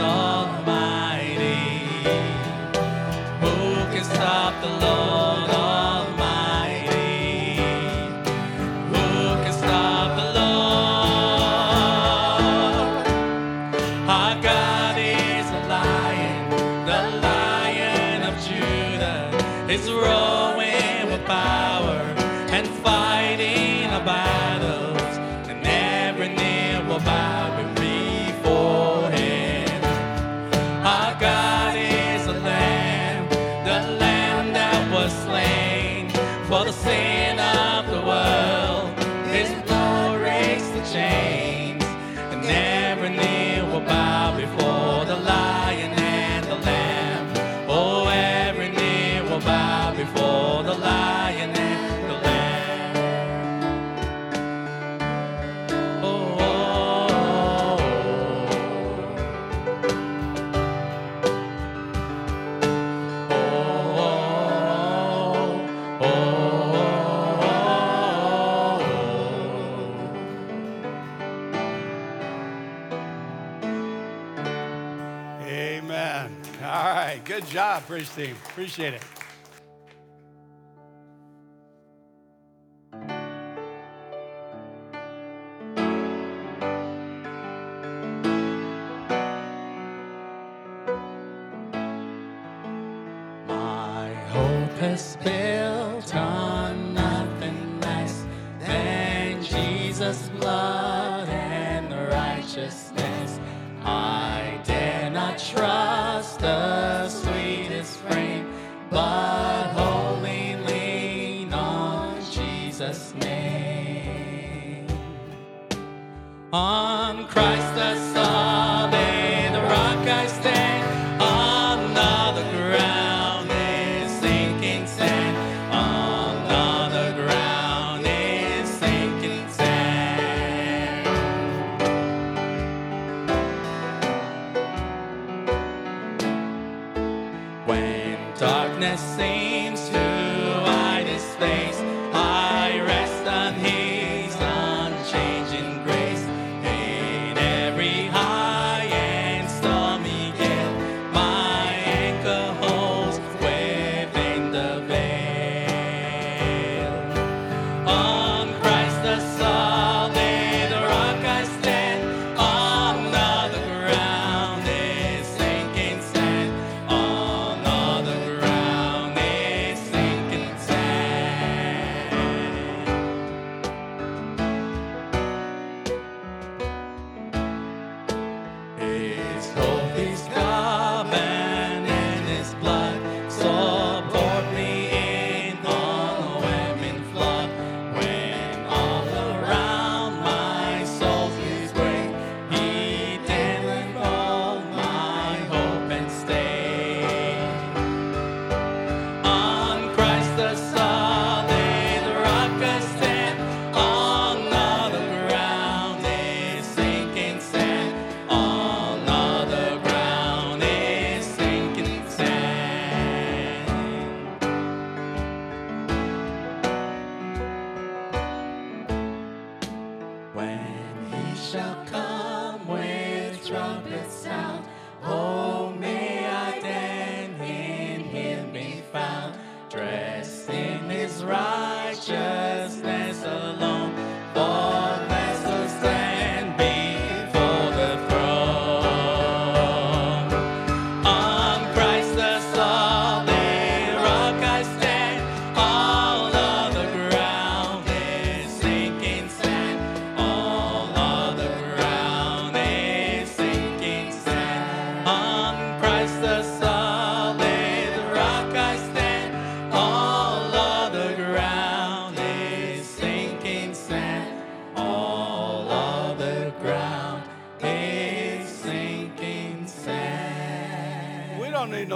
Almighty? Who can stop the Lord Almighty? He's roaring with power and fighting our battles, and every knee will bow before Him. Our God is the Lamb that was slain for the sin of the world. His blood breaks the chains, and every knee will bow before the Lion and the Lamb. Oh, every knee will bow before the Lion and the Lamb. Oh, oh, oh, oh, oh, oh. Amen. All right. Good job, preach team. Appreciate it. Is built on nothing less than Jesus' blood and righteousness. I dare not trust the sweetest frame, but wholly lean on Jesus' name. On Christ the solid rock I stand, on the ground. Seems to hide His face, I rest on His unchanging grace. In every high and stormy gale, my anchor holds within the veil. On Christ the solid rock I stand, on the ground is sinking.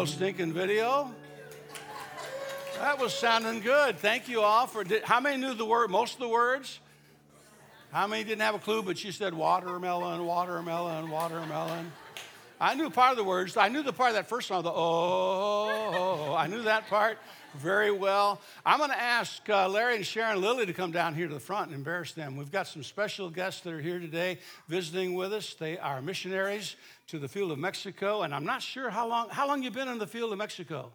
Stinking video. That was sounding good. Thank you all for. How many knew the word? Most of the words. How many didn't have a clue? But you said watermelon, watermelon, watermelon. I knew part of the words. I knew the part of that first song. The oh, I knew that part very well. I'm going to ask Larry and Sharon Lily to come down here to the front and embarrass them. We've got some special guests that are here today visiting with us. They are missionaries to the field of Mexico, and I'm not sure how long you've been in the field of Mexico.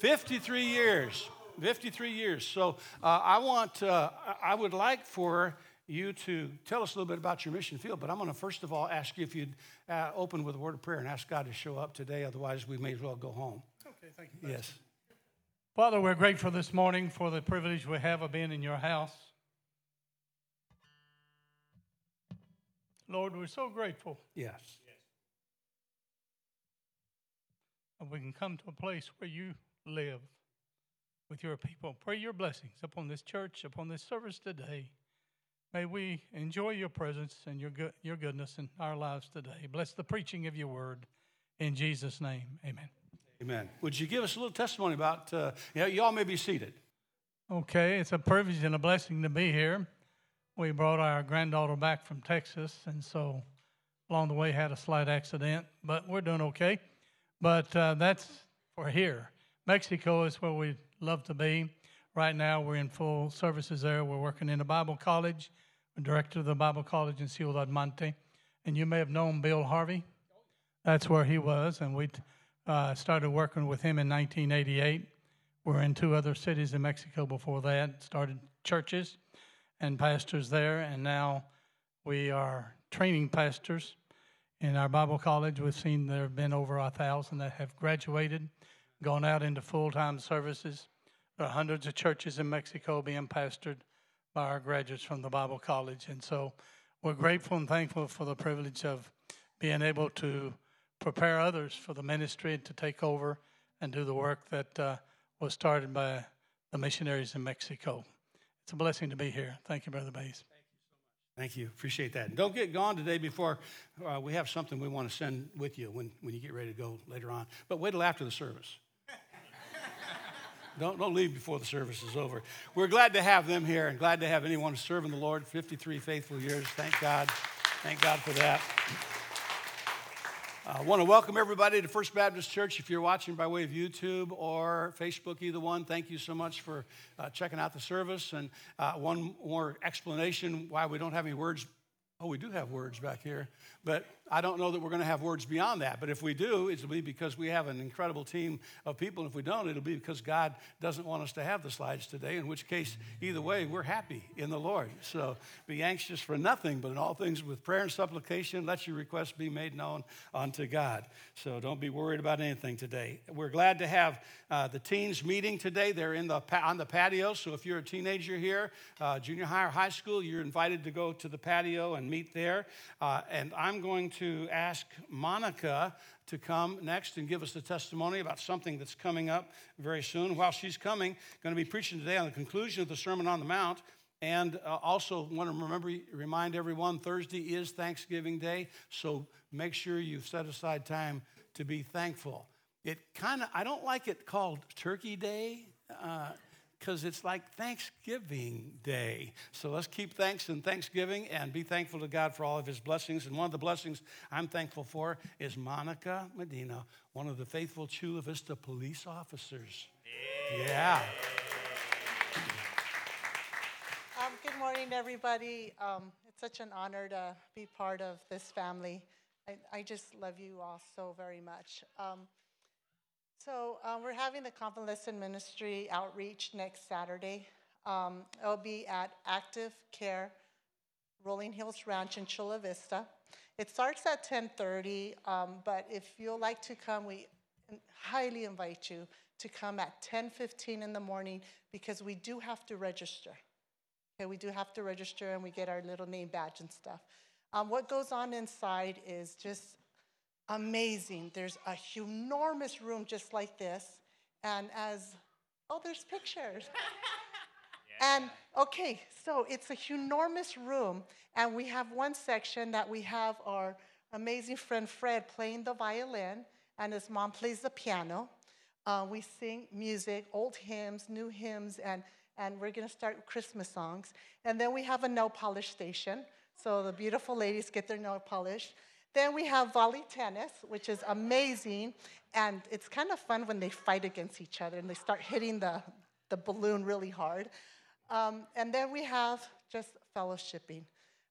53 years. So I would like for you to tell us a little bit about your mission field, but I'm going to first of all ask you if you'd open with a word of prayer and ask God to show up today, otherwise we may as well go home. Okay, thank you. Yes. Father, we're grateful this morning for the privilege we have of being in your house. Lord, we're so grateful. Yes. And we can come to a place where you live with your people. Pray your blessings upon this church, upon this service today. May we enjoy your presence and your goodness in our lives today. Bless the preaching of your word. In Jesus' name, amen. Amen. Would you give us a little testimony about, you all may be seated. Okay, it's a privilege and a blessing to be here. We brought our granddaughter back from Texas, and so along the way had a slight accident, but we're doing okay. But that's for here. Mexico is where we love to be. Right now we're in full services there. We're working in a Bible college. I'm director of the Bible college in Ciudad Mante. And you may have known Bill Harvey. That's where he was, and we started working with him in 1988. We were in two other cities in Mexico before that, started churches and pastors there, and now we are training pastors in our Bible college. We've seen there have been over 1,000 that have graduated, gone out into full-time services. There are hundreds of churches in Mexico being pastored by our graduates from the Bible college, and so we're grateful and thankful for the privilege of being able to prepare others for the ministry to take over and do the work that was started by the missionaries in Mexico. It's a blessing to be here. Thank you, Brother Bates. Thank you. Appreciate that. And don't get gone today before we have something we want to send with you when you get ready to go later on. But wait till after the service. Don't leave before the service is over. We're glad to have them here and glad to have anyone serving the Lord 53 faithful years. Thank God. Thank God for that. I want to welcome everybody to First Baptist Church. If you're watching by way of YouTube or Facebook, either one, thank you so much for checking out the service. And one more explanation why we don't have any words. Oh, we do have words back here, but I don't know that we're going to have words beyond that. But if we do, it'll be because we have an incredible team of people. And if we don't, it'll be because God doesn't want us to have the slides today, in which case, either way, we're happy in the Lord. So be anxious for nothing, but in all things with prayer and supplication, let your requests be made known unto God. So don't be worried about anything today. We're glad to have the teens meeting today. They're on the patio. So if you're a teenager here, junior high or high school, you're invited to go to the patio and and meet there. And I'm going to ask Monica to come next and give us a testimony about something that's coming up very soon. While she's coming, going to be preaching today on the conclusion of the Sermon on the Mount. And also want to remind everyone, Thursday is Thanksgiving Day, so make sure you set aside time to be thankful. I don't like it called Turkey Day because it's like Thanksgiving Day. So let's keep thanks and Thanksgiving and be thankful to God for all of his blessings. And one of the blessings I'm thankful for is Monica Medina, one of the faithful Chula Vista police officers. Yeah. Good morning, everybody. It's such an honor to be part of this family. I just love you all so very much. We're having the Convalescent Ministry outreach next Saturday. It'll be at Active Care Rolling Hills Ranch in Chula Vista. It starts at 10:30, but if you'd like to come, we highly invite you to come at 10:15 in the morning because we do have to register. Okay, we do have to register, and we get our little name badge and stuff. What goes on inside is just amazing. There's a enormous room just like this, and there's pictures. Yeah. And, so it's a enormous room, and we have one section that we have our amazing friend Fred playing the violin, and his mom plays the piano. We sing music, old hymns, new hymns, and we're going to start with Christmas songs. And then we have a nail polish station, so the beautiful ladies get their nail polished. Then we have volley tennis, which is amazing, and it's kind of fun when they fight against each other and they start hitting the balloon really hard. And then we have just fellowshipping.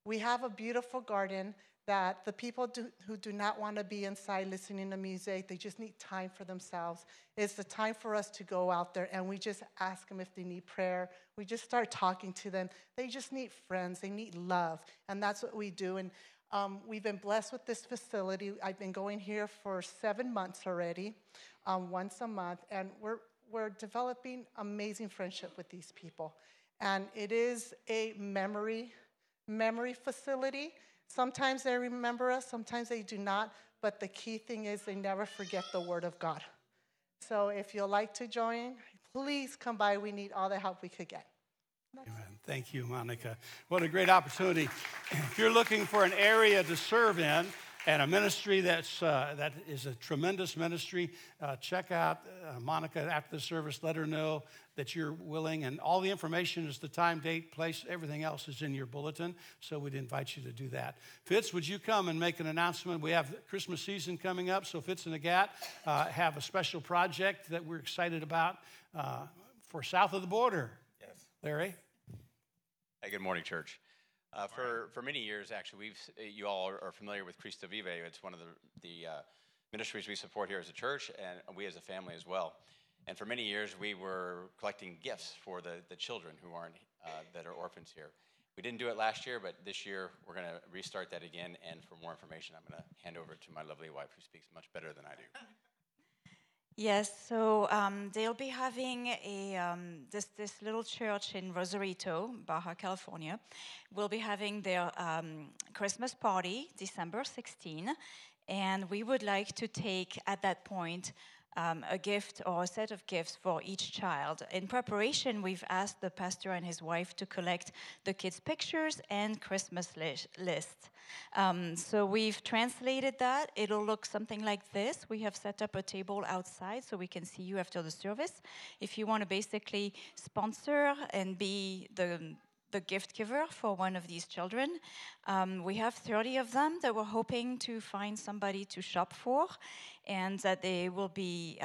We have a beautiful garden that the people who do not want to be inside listening to music, they just need time for themselves. It's the time for us to go out there, and we just ask them if they need prayer. We just start talking to them. They just need friends. They need love, and that's what we do. And we've been blessed with this facility. I've been going here for 7 months already, once a month, and we're developing amazing friendship with these people. And it is a memory facility. Sometimes they remember us, sometimes they do not, but the key thing is they never forget the Word of God. So if you'd like to join, please come by. We need all the help we could get. Amen. Thank you, Monica. What a great opportunity. If you're looking for an area to serve in and a ministry that is a tremendous ministry, check out Monica after the service. Let her know that you're willing, and all the information is the time, date, place, everything else is in your bulletin, so we'd invite you to do that. Fitz, would you come and make an announcement? We have Christmas season coming up, so Fitz and Agat have a special project that we're excited about for south of the border. Yes. Larry? Hey, good morning, church. For many years, actually, you all are familiar with Cristo Vive. It's one of the ministries we support here as a church, and we as a family as well. And for many years, we were collecting gifts for the children who aren't that are orphans here. We didn't do it last year, but this year we're going to restart that again. And for more information, I'm going to hand over to my lovely wife, who speaks much better than I do. Yes, so they'll be having this little church in Rosarito, Baja California. We'll be having their Christmas party, December 16, and we would like to take at that point a gift or a set of gifts for each child. In preparation, we've asked the pastor and his wife to collect the kids' pictures and Christmas lists. So we've translated that. It'll look something like this. We have set up a table outside so we can see you after the service. If you want to basically sponsor and be the gift giver for one of these children. We have 30 of them that we're hoping to find somebody to shop for, and that they will be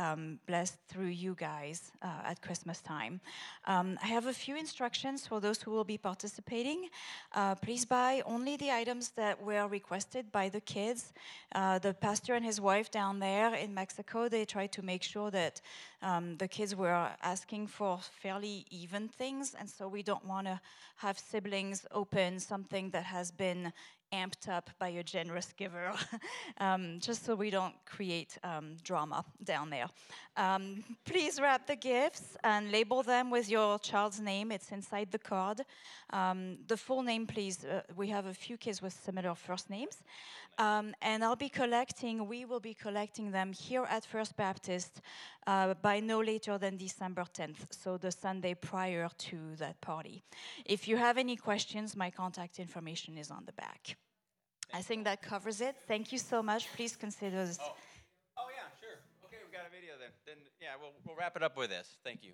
blessed through you guys at Christmas time. I have a few instructions for those who will be participating. Please buy only the items that were requested by the kids. The pastor and his wife down there in Mexico, they tried to make sure that the kids were asking for fairly even things, and so we don't want to have siblings open something that has been amped up by a generous giver, just so we don't create drama down there. Please wrap the gifts and label them with your child's name. It's inside the card. The full name, please. We have a few kids with similar first names. And we will be collecting them here at First Baptist by no later than December 10th, so the Sunday prior to that party. If you have any questions, my contact information is on the back. I think that covers it. Thank you so much. Please consider this. Oh yeah, sure. Okay, we've got a video then. Then yeah, we'll wrap it up with this. Thank you.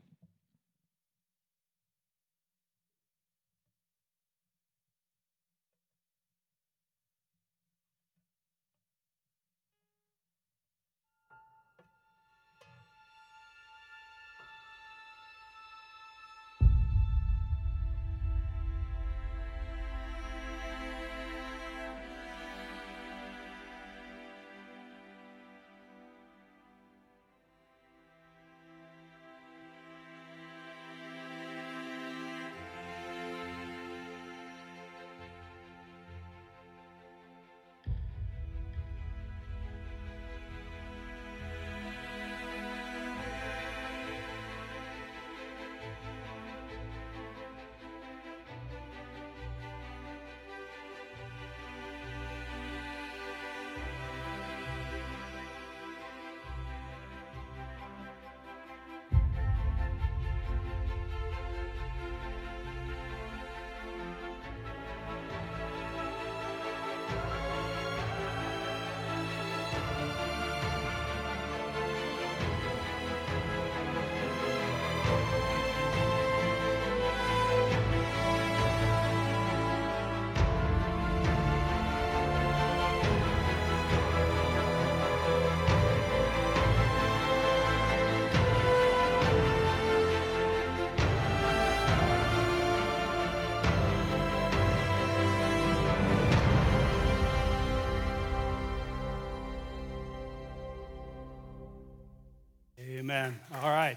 Amen. All right.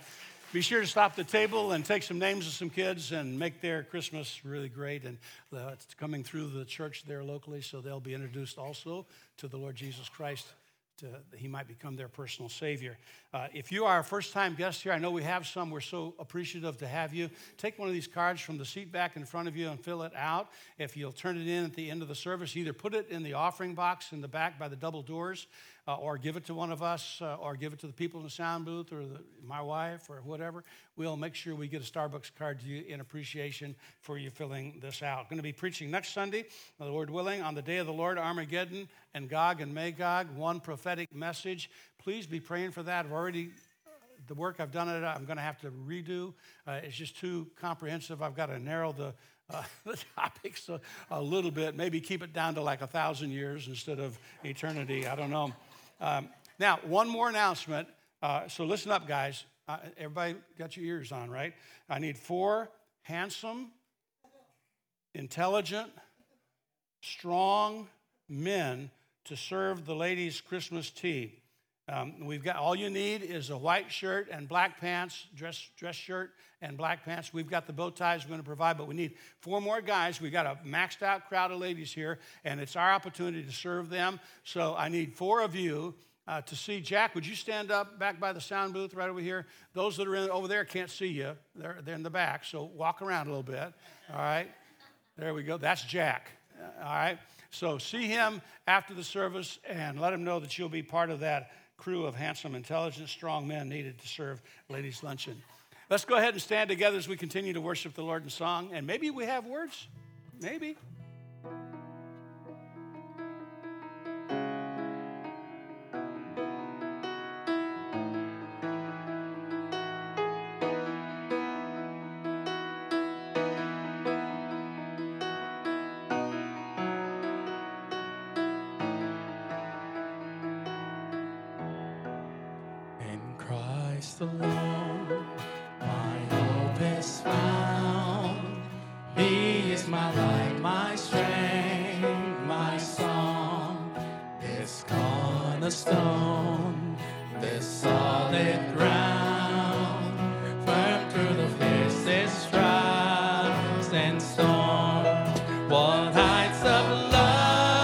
Be sure to stop the table and take some names of some kids and make their Christmas really great. And it's coming through the church there locally, so they'll be introduced also to the Lord Jesus Christ. He might become their personal Savior. If you are a first-time guest here, I know we have some. We're so appreciative to have you. Take one of these cards from the seat back in front of you and fill it out. If you'll turn it in at the end of the service, either put it in the offering box in the back by the double doors, or give it to one of us, or give it to the people in the sound booth, or my wife, or whatever. We'll make sure we get a Starbucks card to you in appreciation for you filling this out. Going to be preaching next Sunday, the Lord willing, on the day of the Lord, Armageddon and Gog and Magog, one prophetic message. Please be praying for that. The work I've done, I'm going to have to redo. It's just too comprehensive. I've got to narrow the topics a little bit, maybe keep it down to like 1,000 years instead of eternity. I don't know. Now, one more announcement. So listen up, guys. Everybody got your ears on, right? I need 4 handsome, intelligent, strong men to serve the ladies' Christmas tea. We've got all you need is a white shirt and black pants, dress shirt and black pants. We've got the bow ties we're going to provide, but we need 4 more guys. We've got a maxed out crowd of ladies here, and it's our opportunity to serve them. So I need 4 of you to see. Jack, would you stand up back by the sound booth right over here? Those that are over there can't see you. They're in the back, so walk around a little bit. All right. There we go. That's Jack. All right. So see him after the service and let him know that you'll be part of that crew of handsome, intelligent, strong men needed to serve ladies' luncheon. Let's go ahead and stand together as we continue to worship the Lord in song. And maybe we have words. Maybe. Storm, what heights of love.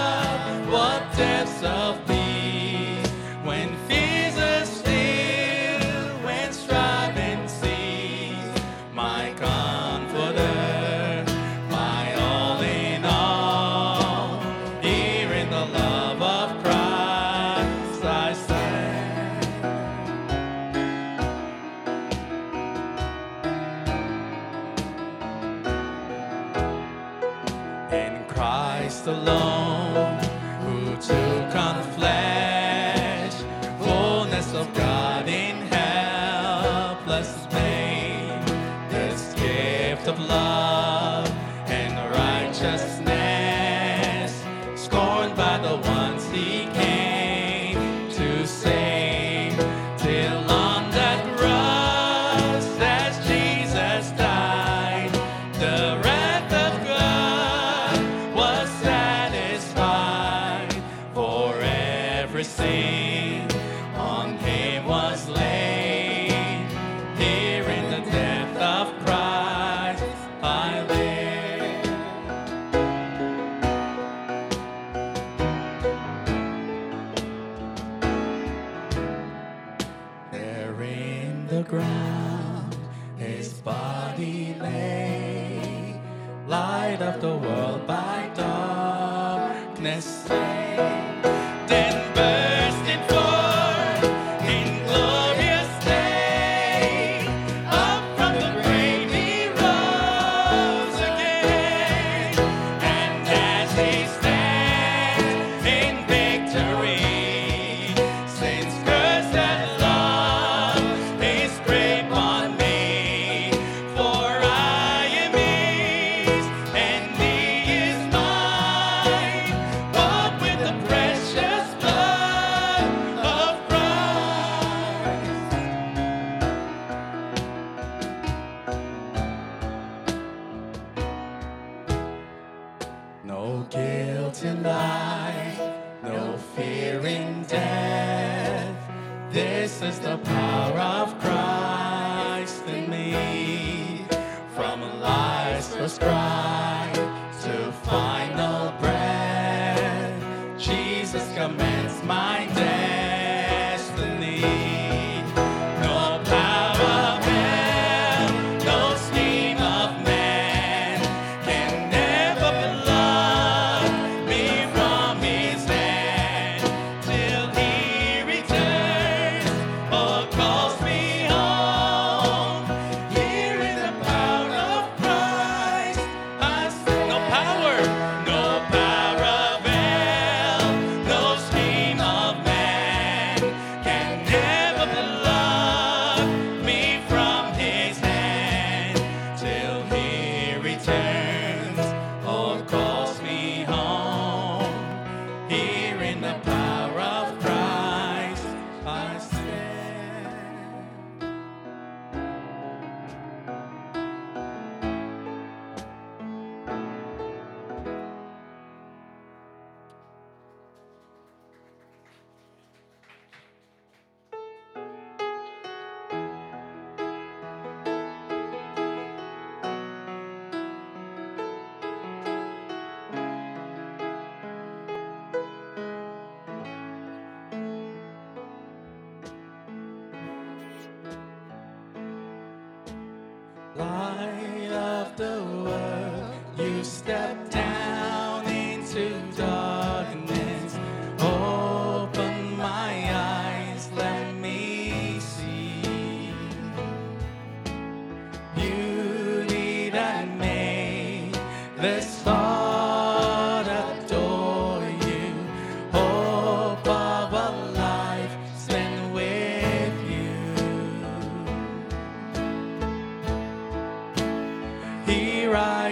Here I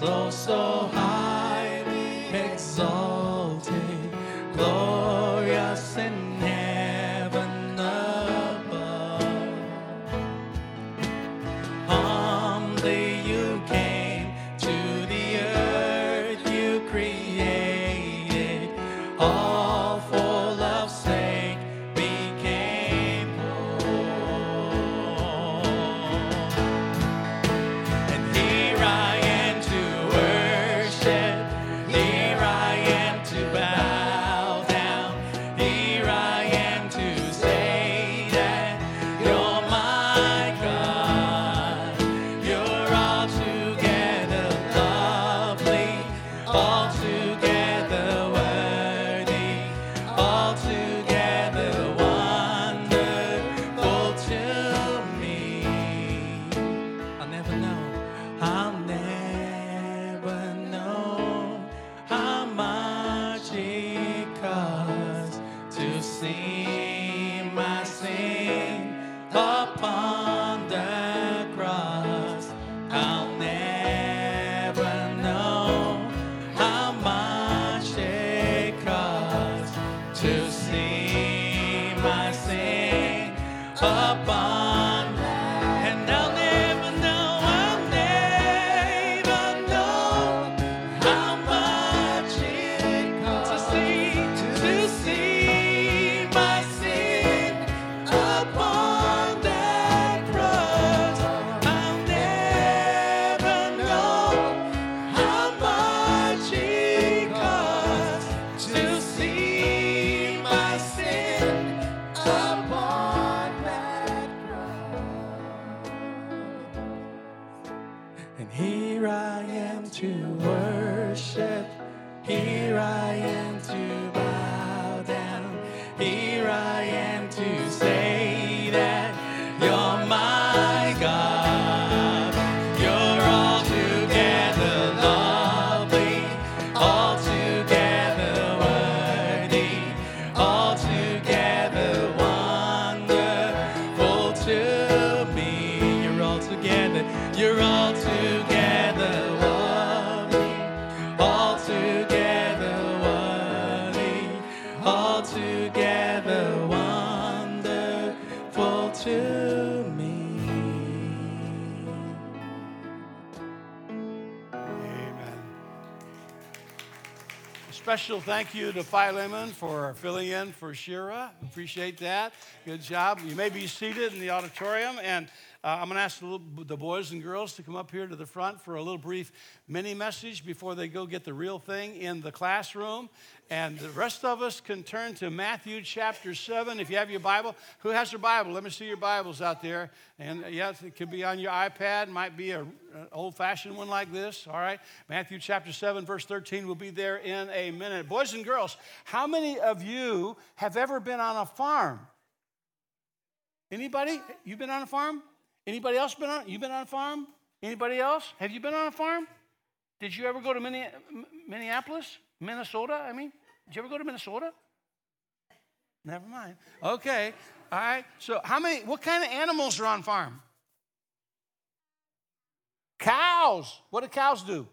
so, so highly exalted, glorious in heaven above. Humbly you came to the earth, you created, all for love's sake became poor. And here I am to worship, here I am to bow down, here I am to say that you're my God. You're altogether lovely, altogether worthy, altogether wonderful to me. I'll never know how much it costs to see my sin upon the cross. I'll never know how much it costs to see my sin upon the and I'll never know how much it costs to see my sin upon that cross. I'll never know how much it costs to see my sin upon that cross. And here I am to worship, here I am to bow down, here I am to say that you're my God. You're altogether lovely, altogether worthy, altogether wonderful to me. You're altogether lovely, altogether worthy, altogether wonderful to me. Amen. A special thank you to Philemon for filling in for Shira. Appreciate that. Good job. You may be seated in the auditorium, and I'm going to ask the boys and girls to come up here to the front for a little brief mini message before they go get the real thing in the classroom. And the rest of us can turn to Matthew chapter 7. If you have your Bible, who has their Bible? Let me see your Bibles out there. And yes, it could be on your iPad, might be an old-fashioned one like this. All right, Matthew chapter 7, verse 13 will be there in a minute. Boys and girls, how many of you have ever been on a farm? Anybody? You've been on a farm? Anybody else been on? You been on a farm? Anybody else? Have you been on a farm? Did you ever go to Minneapolis? Minnesota, I mean? Did you ever go to Minnesota? Never mind. Okay. All right. So what kind of animals are on farm? Cows. What do cows do?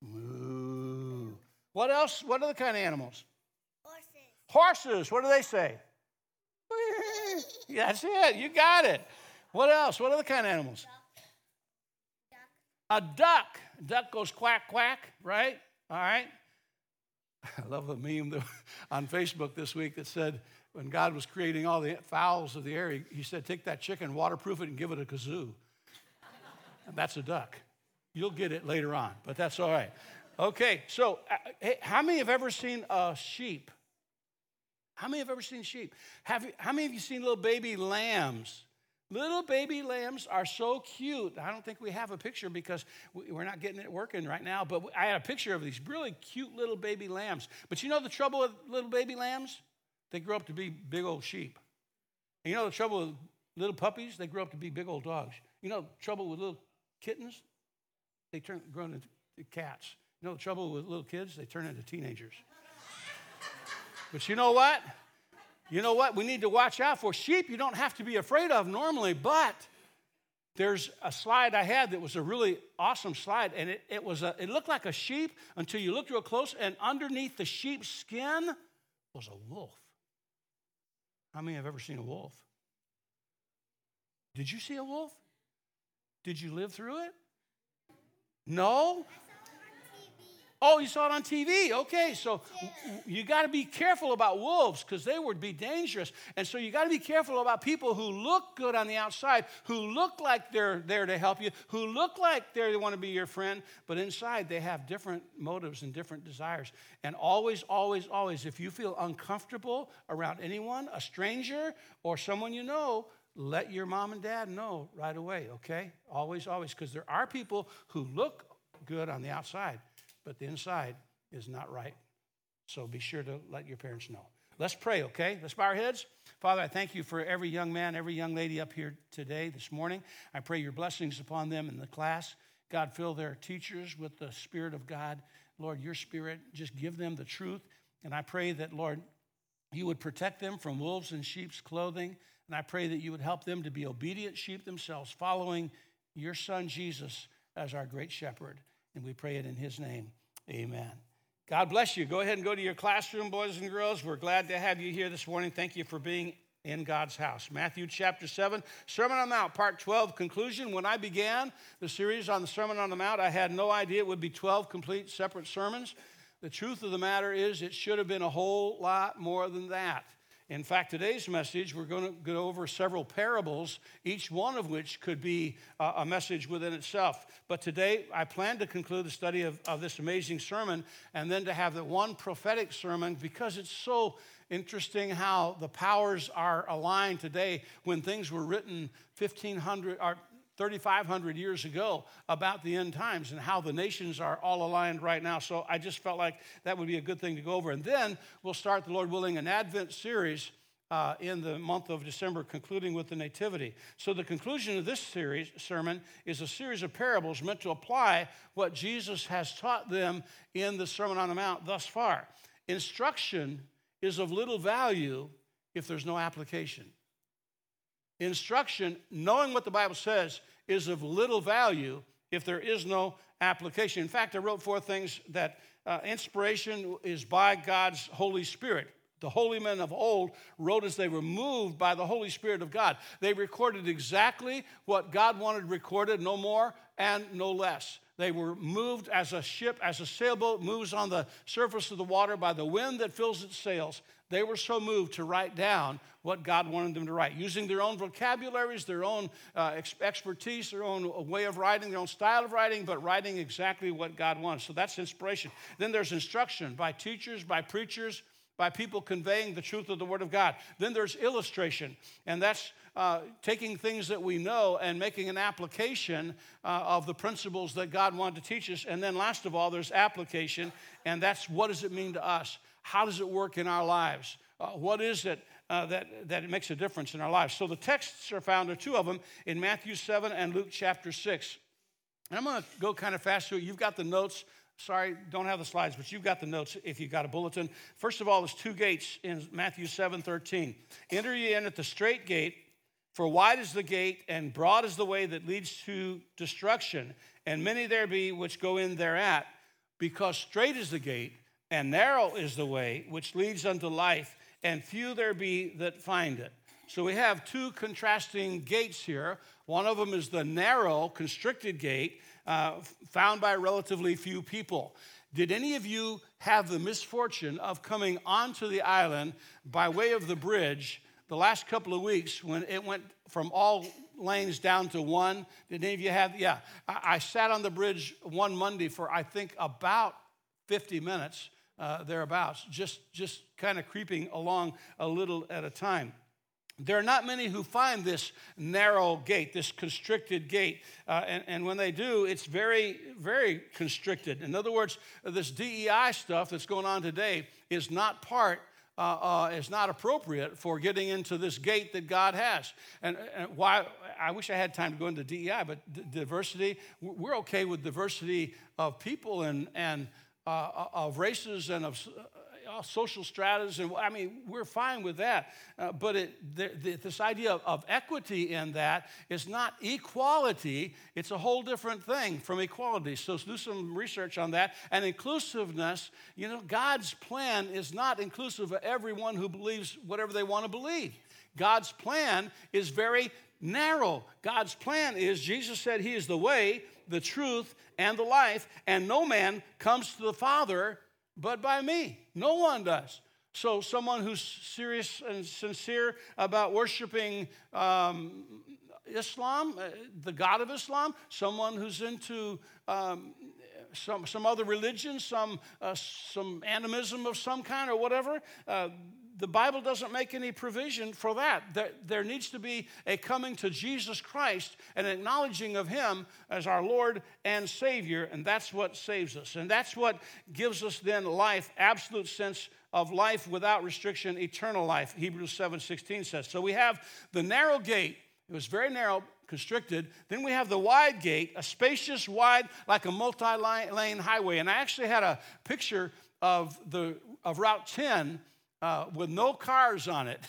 Moo. What else? What other kind of animals? Horses. Horses. What do they say? That's it. You got it. What else? What other kind of animals? Duck. A duck. A duck goes quack, quack, right? All right. I love the meme on Facebook this week that said, when God was creating all the fowls of the air, he said, take that chicken, waterproof it, and give it a kazoo. And that's a duck. You'll get it later on, but that's all right. Okay, so how many have ever seen a sheep? How many have ever seen sheep? How many of you seen little baby lambs? Little baby lambs are so cute. I don't think we have a picture because we're not getting it working right now, but I had a picture of these really cute little baby lambs. But you know the trouble with little baby lambs? They grow up to be big old sheep. And you know the trouble with little puppies? They grow up to be big old dogs. You know the trouble with little kittens? They grow into cats. You know the trouble with little kids? They turn into teenagers. But you know what? You know what we need to watch out for? Sheep you don't have to be afraid of normally, but There's a slide I had that was a really awesome slide, and it looked like a sheep until you looked real close, and underneath the sheep's skin was a wolf. How many have ever seen a wolf? Did you see a wolf? Did you live through it? No? Oh, you saw it on TV. Okay, so you got to be careful about wolves because they would be dangerous. And so you got to be careful about people who look good on the outside, who look like they're there to help you, who look like they want to be your friend, but inside they have different motives and different desires. And always, always, always, if you feel uncomfortable around anyone, a stranger or someone you know, let your mom and dad know right away, okay? Always, always, because there are people who look good on the outside, but the inside is not right. So be sure to let your parents know. Let's pray, okay? Let's bow our heads. Father, I thank you for every young man, every young lady up here today, this morning. I pray your blessings upon them in the class. God, fill their teachers with the Spirit of God. Lord, your Spirit, just give them the truth. And I pray that, Lord, you would protect them from wolves in sheep's clothing. And I pray that you would help them to be obedient sheep themselves, following your Son, Jesus, as our great shepherd. And we pray it in his name. Amen. God bless you. Go ahead and go to your classroom, boys and girls. We're glad to have you here this morning. Thank you for being in God's house. Matthew chapter 7, Sermon on the Mount, part 12, conclusion. When I began the series on the Sermon on the Mount, I had no idea it would be 12 complete separate sermons. The truth of the matter is it should have been a whole lot more than that. In fact, today's message, we're going to go over several parables, each one of which could be a message within itself. But today, I plan to conclude the study of this amazing sermon and then to have the one prophetic sermon because it's so interesting how the powers are aligned today when things were written 1,500 or 3,500 years ago about the end times and how the nations are all aligned right now. So I just felt like that would be a good thing to go over. And then we'll start, the Lord willing, an Advent series in the month of December, concluding with the Nativity. So the conclusion of this series sermon is a series of parables meant to apply what Jesus has taught them in the Sermon on the Mount thus far. Instruction is of little value if there's no application. Instruction, knowing what the Bible says, is of little value if there is no application. In fact, I wrote 4 things that inspiration is by God's Holy Spirit. The holy men of old wrote as they were moved by the Holy Spirit of God. They recorded exactly what God wanted recorded, no more and no less. They were moved as a ship, as a sailboat moves on the surface of the water by the wind that fills its sails. They were so moved to write down what God wanted them to write, using their own vocabularies, their own expertise, their own way of writing, their own style of writing, but writing exactly what God wants. So that's inspiration. Then there's instruction by teachers, by preachers, by people conveying the truth of the Word of God. Then there's illustration, and that's taking things that we know and making an application of the principles that God wanted to teach us. And then last of all, there's application, and that's what does it mean to us? How does it work in our lives? What is it that it makes a difference in our lives? So the texts are found, there are 2 of them, in Matthew 7 and Luke chapter 6. And I'm going to go kind of fast through it. You've got the notes. Sorry, don't have the slides, but you've got the notes if you've got a bulletin. First of all, there's 2 gates in Matthew 7:13. Enter ye in at the strait gate, for wide is the gate, and broad is the way that leads to destruction, and many there be which go in thereat, because strait is the gate, and narrow is the way which leads unto life, and few there be that find it. So we have 2 contrasting gates here. One of them is the narrow, constricted gate, found by relatively few people. Did any of you have the misfortune of coming onto the island by way of the bridge the last couple of weeks when it went from all lanes down to 1? Did any of you have? Yeah. I sat on the bridge one Monday for I think about 50 minutes, thereabouts, just kind of creeping along a little at a time. There are not many who find this narrow gate, this constricted gate. And when they do, it's very, very constricted. In other words, this DEI stuff that's going on today is not is not appropriate for getting into this gate that God has. And why? I wish I had time to go into DEI, but diversity, we're okay with diversity of people and of races and of social stratas, and I mean, we're fine with that. But this idea of equity in that is not equality. It's a whole different thing from equality. So do some research on that. And inclusiveness, you know, God's plan is not inclusive of everyone who believes whatever they want to believe. God's plan is very narrow. God's plan is, Jesus said he is the way, the truth, and the life, and no man comes to the Father but by me. No one does. So someone who's serious and sincere about worshiping Islam, the God of Islam, someone who's into some other religion, some animism of some kind or whatever, the Bible doesn't make any provision for that. There needs to be a coming to Jesus Christ, an acknowledging of him as our Lord and Savior, and that's what saves us. And that's what gives us then life, absolute sense of life without restriction, eternal life, Hebrews 7:16 says. So we have the narrow gate. It was very narrow, constricted. Then we have the wide gate, a spacious, wide, like a multi-lane highway. And I actually had a picture of Route 10 with no cars on it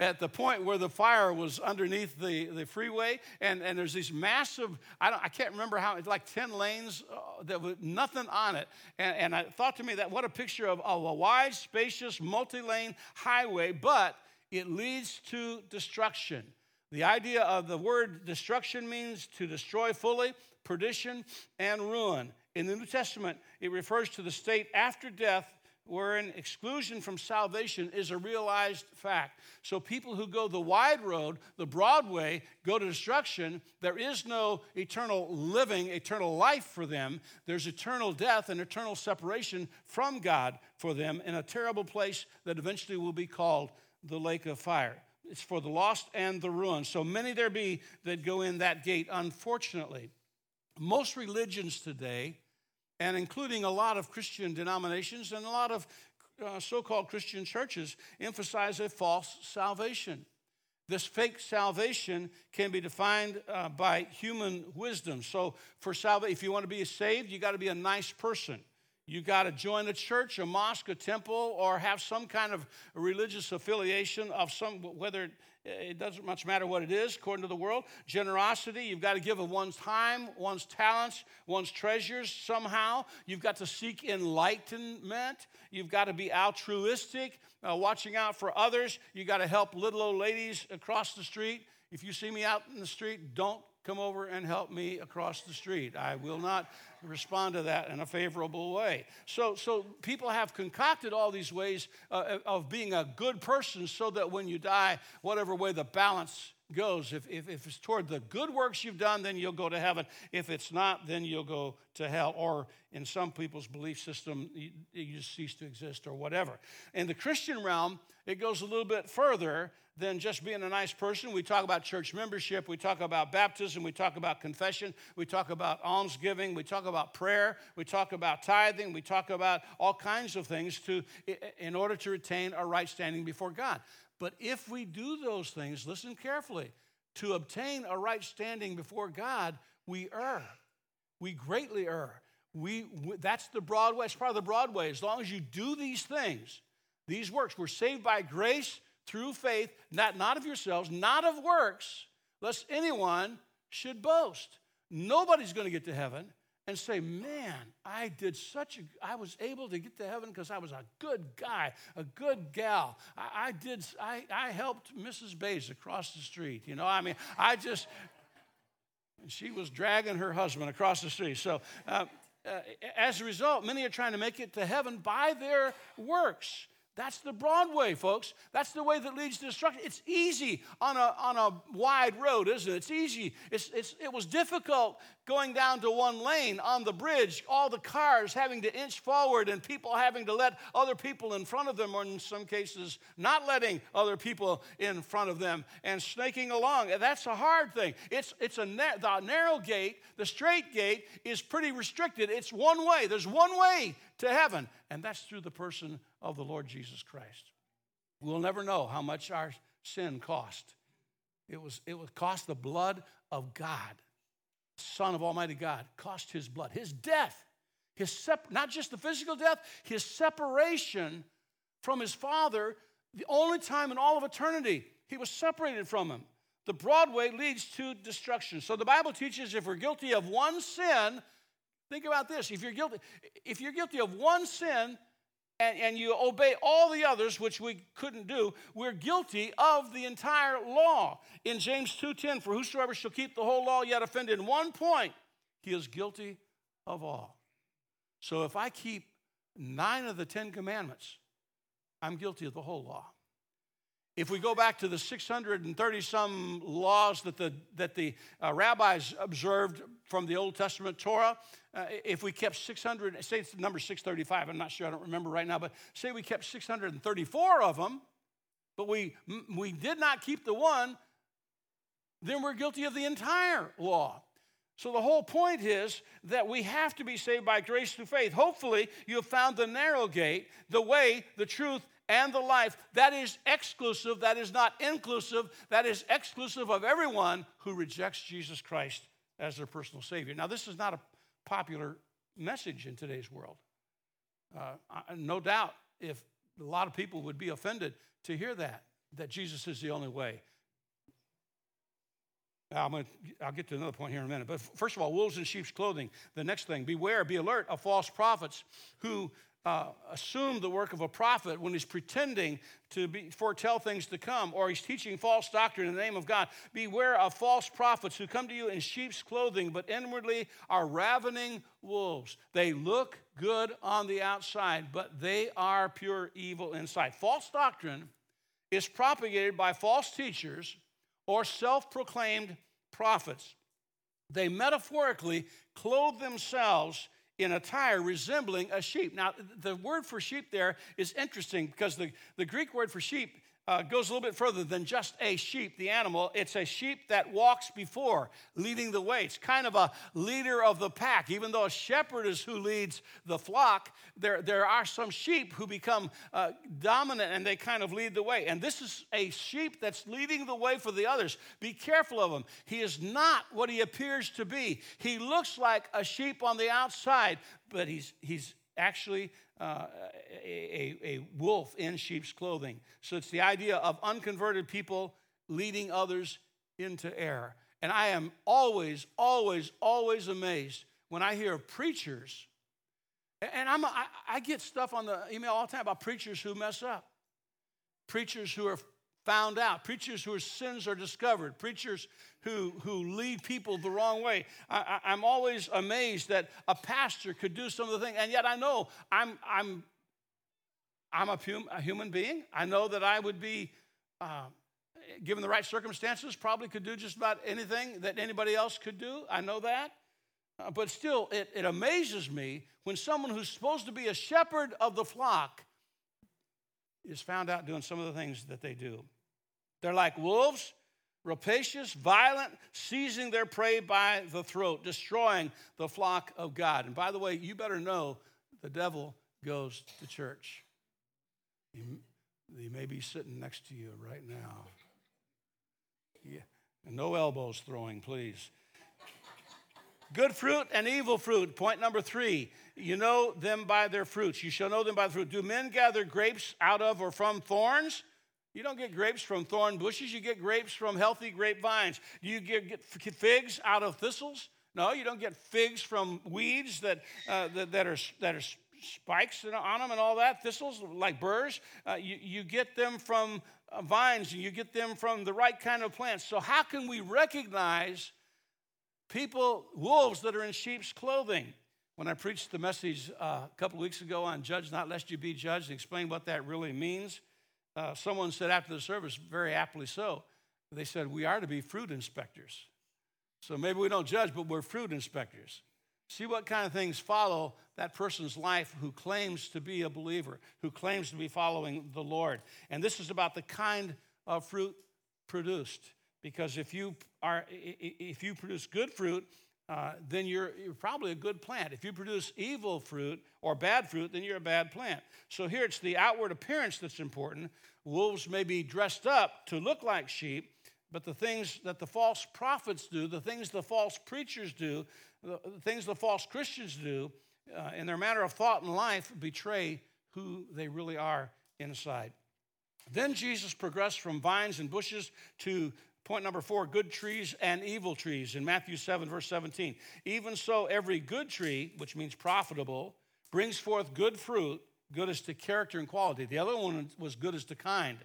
at the point where the fire was underneath the freeway. And there's these massive, I can't remember how, it's like 10 lanes that with nothing on it. And I thought to me that what a picture of a wide, spacious, multi-lane highway, but it leads to destruction. The idea of the word destruction means to destroy fully, perdition, and ruin. In the New Testament, it refers to the state after death, wherein exclusion from salvation is a realized fact. So people who go the wide road, the broad way, go to destruction. There is no eternal living, eternal life for them. There's eternal death and eternal separation from God for them in a terrible place that eventually will be called the lake of fire. It's for the lost and the ruined. So many there be that go in that gate, unfortunately. Most religions today, and including a lot of Christian denominations and a lot of so-called Christian churches, emphasize a false salvation. This fake salvation can be defined by human wisdom. So for salvation, if you want to be saved, you got to be a nice person. You got to join a church, a mosque, a temple, or have some kind of religious affiliation of some, whether it doesn't much matter what it is, according to the world. Generosity, you've got to give of one's time, one's talents, one's treasures somehow. You've got to seek enlightenment. You've got to be altruistic, watching out for others. You've got to help little old ladies across the street. If you see me out in the street, don't come over and help me across the street. I will not respond to that in a favorable way. So people have concocted all these ways of being a good person so that when you die, whatever way the balance goes, if it's toward the good works you've done, then you'll go to heaven. If it's not, then you'll go to hell. Or in some people's belief system, you cease to exist or whatever. In the Christian realm, it goes a little bit further than just being a nice person. We talk about church membership. We talk about baptism. We talk about confession. We talk about almsgiving. We talk about prayer. We talk about tithing. We talk about all kinds of things in order to retain our right standing before God. But if we do those things, listen carefully, to obtain a right standing before God, we err. We greatly err. That's the broad way. It's part of the broad way. As long as you do these things, these works, we're saved by grace through faith, not of yourselves, not of works, lest anyone should boast. Nobody's going to get to heaven and say, man, I was able to get to heaven because I was a good guy, a good gal. I helped Mrs. Bates across the street. You know, I mean, she was dragging her husband across the street. So as a result, many are trying to make it to heaven by their works. That's the broad way, folks. That's the way that leads to destruction. It's easy on a wide road, isn't it? It's easy. It was difficult going down to one lane on the bridge, all the cars having to inch forward and people having to let other people in front of them, or in some cases not letting other people in front of them and snaking along. That's a hard thing. The narrow gate, the straight gate, is pretty restricted. It's one way. There's one way to heaven, and that's through the person of the Lord Jesus Christ. We'll never know how much our sin cost. It would cost the blood of God, Son of Almighty God, cost his blood, his death, not just the physical death, his separation from his father the only time in all of eternity he was separated from him. The broad way leads to destruction. So the Bible teaches if we're guilty of one sin, think about this. If you're guilty of one sin and you obey all the others, which we couldn't do, we're guilty of the entire law. In James 2:10, for whosoever shall keep the whole law yet offend in one point, he is guilty of all. So if I keep 9 of the 10 commandments, I'm guilty of the whole law. If we go back to the 630-some laws that the rabbis observed from the Old Testament Torah, if we kept 600, say it's number 635, I'm not sure, I don't remember right now, but say we kept 634 of them, but we did not keep the one, then we're guilty of the entire law. So the whole point is that we have to be saved by grace through faith. Hopefully, you have found the narrow gate, the way, the truth, and the life. That is exclusive. That is not inclusive. That is exclusive of everyone who rejects Jesus Christ as their personal Savior. Now, this is not a popular message in today's world. No doubt if a lot of people would be offended to hear that Jesus is the only way. I'll get to another point here in a minute. But first of all, wolves in sheep's clothing. The next thing, beware, be alert of false prophets who assume the work of a prophet when he's pretending to foretell things to come, or he's teaching false doctrine in the name of God. Beware of false prophets who come to you in sheep's clothing, but inwardly are ravening wolves. They look good on the outside, but they are pure evil inside. False doctrine is propagated by false teachers or self-proclaimed prophets. They metaphorically clothe themselves in attire resembling a sheep. Now, the word for sheep there is interesting because the Greek word for sheep goes a little bit further than just a sheep, the animal. It's a sheep that walks before, leading the way. It's kind of a leader of the pack. Even though a shepherd is who leads the flock, there are some sheep who become dominant and they kind of lead the way. And this is a sheep that's leading the way for the others. Be careful of him. He is not what he appears to be. He looks like a sheep on the outside, but he's actually a wolf in sheep's clothing. So it's the idea of unconverted people leading others into error. And I am always, always, always amazed when I hear of preachers, and I get stuff on the email all the time about preachers who mess up, preachers who are found out, preachers whose sins are discovered, preachers who lead people the wrong way. I'm always amazed that a pastor could do some of the things, and yet I know I'm a human being. I know that I would be, given the right circumstances, probably could do just about anything that anybody else could do. I know that. But still, it amazes me when someone who's supposed to be a shepherd of the flock is found out doing some of the things that they do. They're like wolves, rapacious, violent, seizing their prey by the throat, destroying the flock of God. And by the way, you better know the devil goes to church. He may be sitting next to you right now. Yeah. And no elbows throwing, please. Good fruit and evil fruit. Point number 3, you know them by their fruits. You shall know them by the fruit. Do men gather grapes out of or from thorns? You don't get grapes from thorn bushes. You get grapes from healthy grapevines. Do you get figs out of thistles? No, you don't get figs from weeds that are spikes on them and all that, thistles like burrs. You get them from vines, and you get them from the right kind of plants. So how can we recognize wolves that are in sheep's clothing? When I preached the message a couple of weeks ago on judge not lest you be judged and explain what that really means, someone said after the service, very aptly so, they said, we are to be fruit inspectors. So maybe we don't judge, but we're fruit inspectors. See what kind of things follow that person's life who claims to be a believer, who claims to be following the Lord. And this is about the kind of fruit produced. Because if you produce good fruit, then you're probably a good plant. If you produce evil fruit or bad fruit, then you're a bad plant. So here it's the outward appearance that's important. Wolves may be dressed up to look like sheep, but the things that the false prophets do, the things the false preachers do, the things the false Christians do, in their manner of thought and life betray who they really are inside. Then Jesus progressed from vines and bushes to point number 4, good trees and evil trees in Matthew 7, verse 17. Even so, every good tree, which means profitable, brings forth good fruit, good as to character and quality. The other one was good as to kind.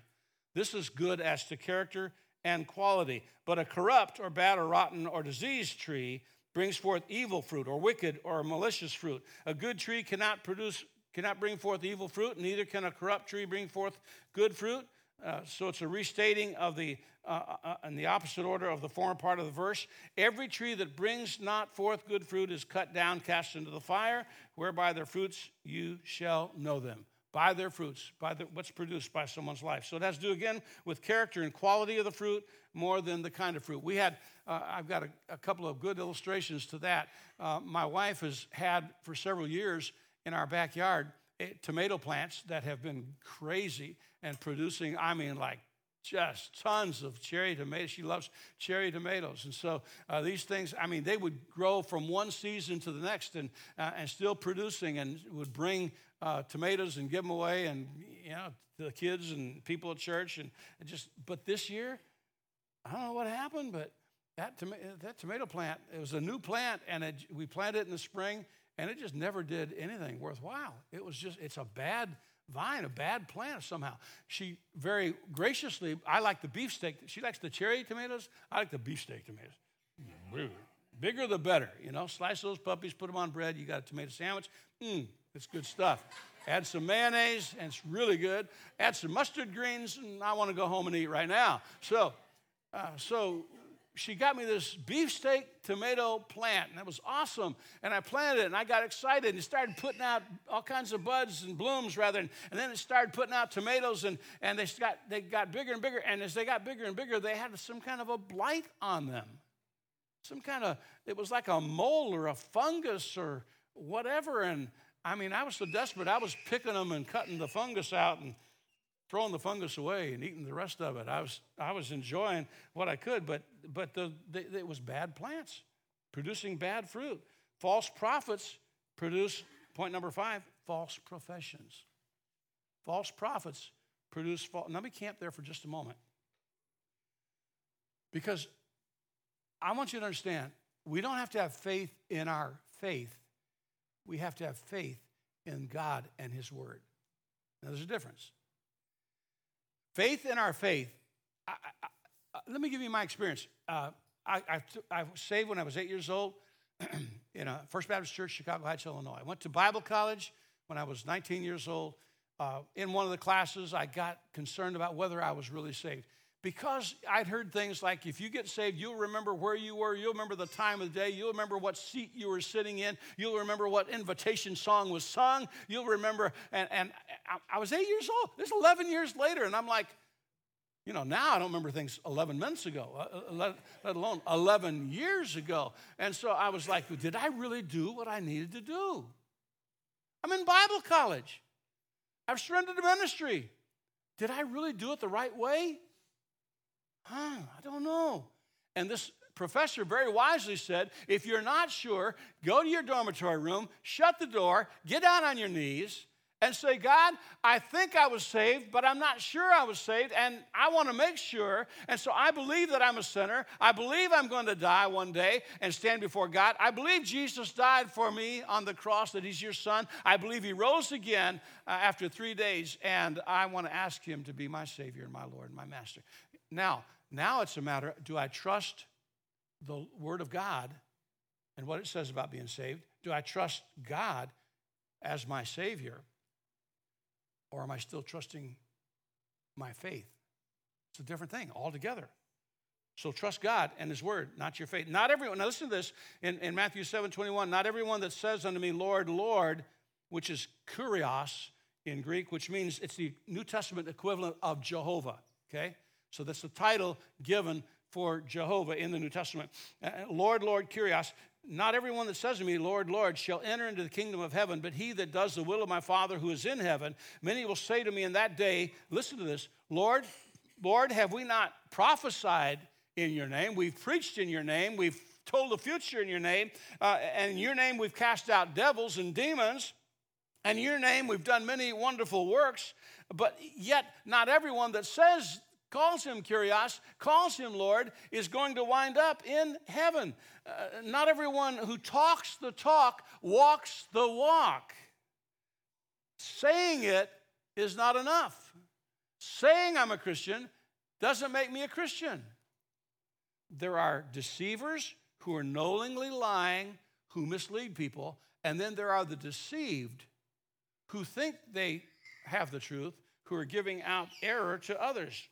This is good as to character and quality. But a corrupt or bad or rotten or diseased tree brings forth evil fruit or wicked or malicious fruit. A good tree cannot bring forth evil fruit, neither can a corrupt tree bring forth good fruit. So it's a restating of the in the opposite order of the former part of the verse. Every tree that brings not forth good fruit is cut down, cast into the fire, whereby their fruits you shall know them. By their fruits, what's produced by someone's life. So it has to do, again, with character and quality of the fruit more than the kind of fruit. I've got a couple of good illustrations to that. My wife has had for several years in our backyard tomato plants that have been crazy and producing, just tons of cherry tomatoes. She loves cherry tomatoes. And so these things, they would grow from one season to the next and still producing, and would bring tomatoes and give them away and, to the kids and people at church. But this year, I don't know what happened, but that tomato plant, it was a new plant, and we planted it in the spring, and it just never did anything worthwhile. It was it's a bad vine, a bad plant somehow. She very graciously, I like the beefsteak. She likes the cherry tomatoes. I like the beefsteak tomatoes. Mm-hmm. Bigger the better, Slice those puppies, put them on bread. You got a tomato sandwich. It's good stuff. Add some mayonnaise, and it's really good. Add some mustard greens, and I want to go home and eat right now. So she got me this beefsteak tomato plant, and that was awesome. And I planted it, and I got excited, and it started putting out all kinds of buds and blooms, and then it started putting out tomatoes, and they got bigger and bigger. And as they got bigger and bigger, they had some kind of a blight on them. It was like a mole or a fungus or whatever. And I was so desperate, I was picking them and cutting the fungus out and throwing the fungus away and eating the rest of it. I was enjoying what I could, but it was bad plants producing bad fruit. False prophets produce, point number 5, false professions. False prophets produce false. Let me camp there for just a moment, because I want you to understand, we don't have to have faith in our faith. We have to have faith in God and his word. Now, there's a difference. Faith in our faith. Let me give you my experience. I was saved when I was 8 years old in a First Baptist Church, Chicago Heights, Illinois. I went to Bible college when I was 19 years old. In one of the classes, I got concerned about whether I was really saved, because I'd heard things like, if you get saved, you'll remember where you were, you'll remember the time of the day, you'll remember what seat you were sitting in, you'll remember what invitation song was sung, you'll remember, and I was 8 years old. This is 11 years later, and I'm like, now I don't remember things 11 minutes ago, let alone 11 years ago. And so I was like, did I really do what I needed to do? I'm in Bible college. I've surrendered to ministry. Did I really do it the right way? I don't know. And this professor very wisely said, if you're not sure, go to your dormitory room, shut the door, get down on your knees, and say, God, I think I was saved, but I'm not sure I was saved, and I want to make sure, and so I believe that I'm a sinner. I believe I'm going to die one day and stand before God. I believe Jesus died for me on the cross, that he's your son. I believe he rose again after 3 days, and I want to ask him to be my Savior and my Lord and my Master. Now it's a matter, do I trust the Word of God and what it says about being saved? Do I trust God as my Savior, or am I still trusting my faith? It's a different thing altogether. So trust God and his word, not your faith. Not everyone, now listen to this, in Matthew 7:21, not everyone that says unto me, Lord, Lord, which is kurios in Greek, which means it's the New Testament equivalent of Jehovah, okay? So that's the title given for Jehovah in the New Testament. Lord, Lord, kurios. Not everyone that says to me, Lord, Lord, shall enter into the kingdom of heaven, but he that does the will of my Father who is in heaven. Many will say to me in that day, listen to this, Lord, Lord, have we not prophesied in your name? We've preached in your name. We've told the future in your name. And in your name we've cast out devils and demons. And your name, we've done many wonderful works, but yet not everyone that says, calls him Kyrios, calls him Lord, is going to wind up in heaven. Not everyone who talks the talk walks the walk. Saying it is not enough. Saying I'm a Christian doesn't make me a Christian. There are deceivers who are knowingly lying, who mislead people, and then there are the deceived who think they have the truth, who are giving out error to others.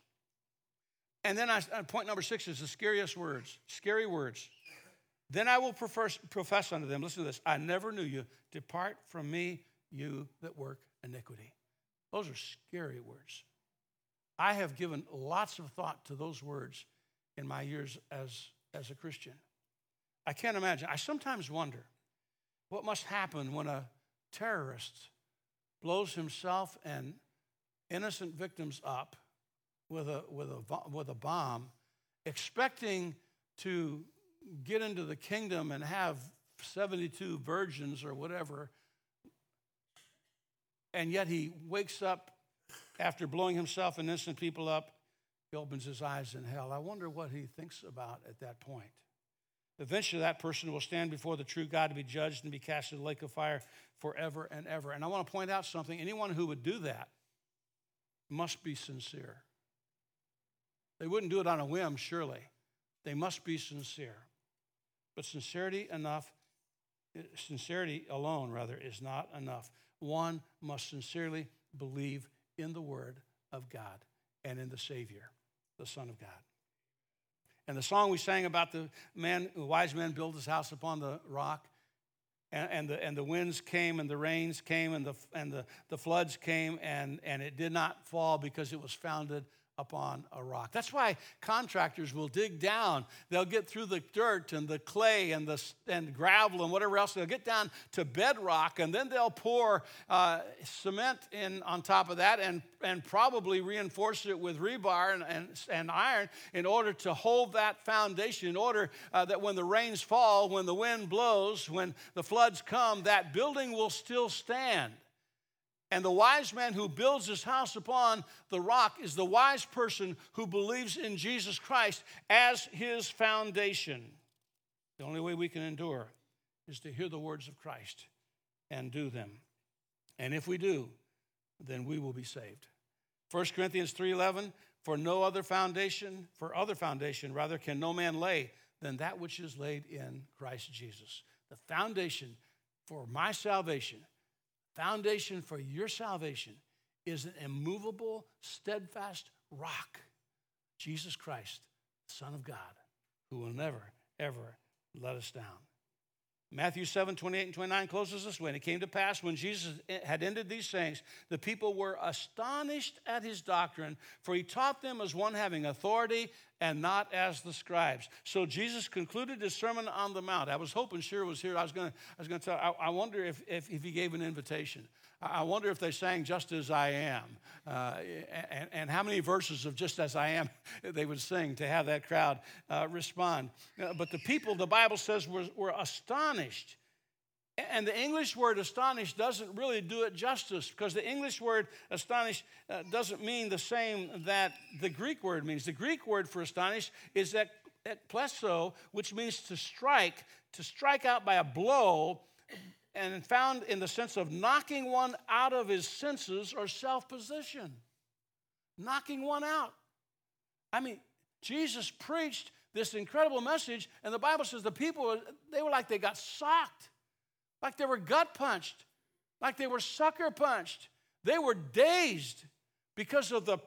And then point number 6 is the scariest words, scary words. Then I will profess unto them, listen to this, I never knew you. Depart from me, you that work iniquity. Those are scary words. I have given lots of thought to those words in my years as a Christian. I can't imagine. I sometimes wonder what must happen when a terrorist blows himself and innocent victims up with a bomb, expecting to get into the kingdom and have 72 virgins or whatever, and yet he wakes up after blowing himself and innocent people up. He opens his eyes in hell. I wonder what he thinks about at that point. Eventually, that person will stand before the true God to be judged and be cast into the lake of fire forever and ever. And I want to point out something. Anyone who would do that must be sincere. They wouldn't do it on a whim, surely. They must be sincere. But sincerity alone, is not enough. One must sincerely believe in the Word of God and in the Savior, the Son of God. And the song we sang about the wise man built his house upon the rock, and the winds came, and the rains came, and the floods came, and it did not fall because it was founded upon a rock. That's why contractors will dig down. They'll get through the dirt and the clay and gravel and whatever else. They'll get down to bedrock, and then they'll pour cement in on top of that and probably reinforce it with rebar and iron in order to hold that foundation, in order that when the rains fall, when the wind blows, when the floods come, that building will still stand. And the wise man who builds his house upon the rock is the wise person who believes in Jesus Christ as his foundation. The only way we can endure is to hear the words of Christ and do them. And if we do, then we will be saved. 1 Corinthians 3:11, for other foundation can no man lay than that which is laid in Christ Jesus. The foundation for my salvation, foundation for your salvation, is an immovable, steadfast rock, Jesus Christ, Son of God, who will never, ever let us down. Matthew 7:28 and 29 closes this way. And it came to pass when Jesus had ended these sayings, the people were astonished at his doctrine, for he taught them as one having authority and not as the scribes. So Jesus concluded his sermon on the mount. I was hoping Shira was here. I was going to tell. I wonder if he gave an invitation. I wonder if they sang "Just as I Am," and how many verses of "Just as I Am" they would sing to have that crowd respond. But the people, the Bible says, were astonished. And the English word "astonished" doesn't really do it justice, because the English word "astonished" doesn't mean the same that the Greek word means. The Greek word for "astonished" is ekplesso, which means to strike out by a blow, and found in the sense of knocking one out of his senses or self-possession. Knocking one out. I mean, Jesus preached this incredible message, and the Bible says the people, they were like they got socked, like they were gut punched, like they were sucker punched. They were dazed because of the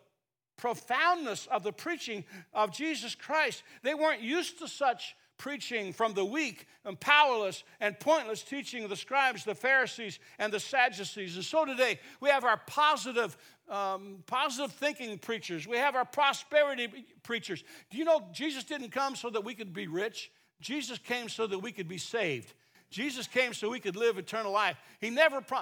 profoundness of the preaching of Jesus Christ. They weren't used to such preaching from the weak and powerless and pointless teaching of the scribes, the Pharisees, and the Sadducees. And so today we have our positive thinking preachers. We have our prosperity preachers. Do you know Jesus didn't come so that we could be rich? Jesus came so that we could be saved. Jesus came so we could live eternal life.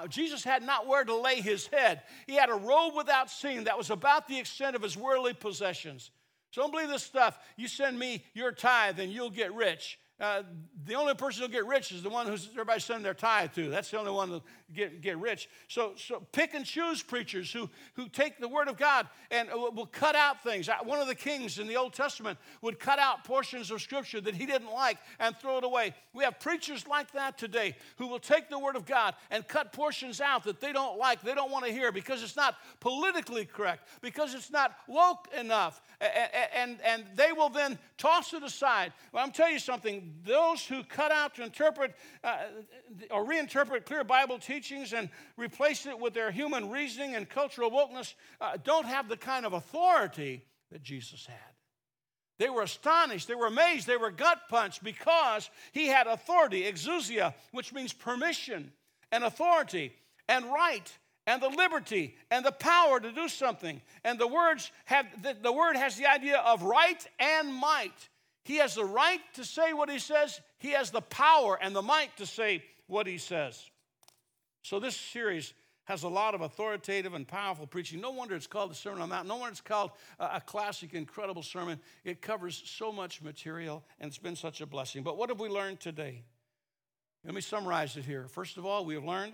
Jesus had not where to lay his head. He had a robe without seam that was about the extent of his worldly possessions. So don't believe this stuff. You send me your tithe and you'll get rich. The only person who'll get rich is the one who's everybody's sending their tithe to. That's the only one that'll get rich. So pick and choose preachers who take the word of God and will cut out things. One of the kings in the Old Testament would cut out portions of Scripture that he didn't like and throw it away. We have preachers like that today who will take the word of God and cut portions out that they don't like, they don't want to hear because it's not politically correct, because it's not woke enough, and they will then toss it aside. Well, I'm telling you something. Those who cut out to interpret or reinterpret clear Bible teachings and replace it with their human reasoning and cultural wokeness don't have the kind of authority that Jesus had. They were astonished, they were amazed, they were gut-punched because he had authority, exousia, which means permission and authority and right and the liberty and the power to do something. And the word has the idea of right and might. He has the right to say what he says. He has the power and the might to say what he says. So this series has a lot of authoritative and powerful preaching. No wonder it's called the Sermon on the Mount. No wonder it's called a classic, incredible sermon. It covers so much material, and it's been such a blessing. But what have we learned today? Let me summarize it here. First of all, we have learned,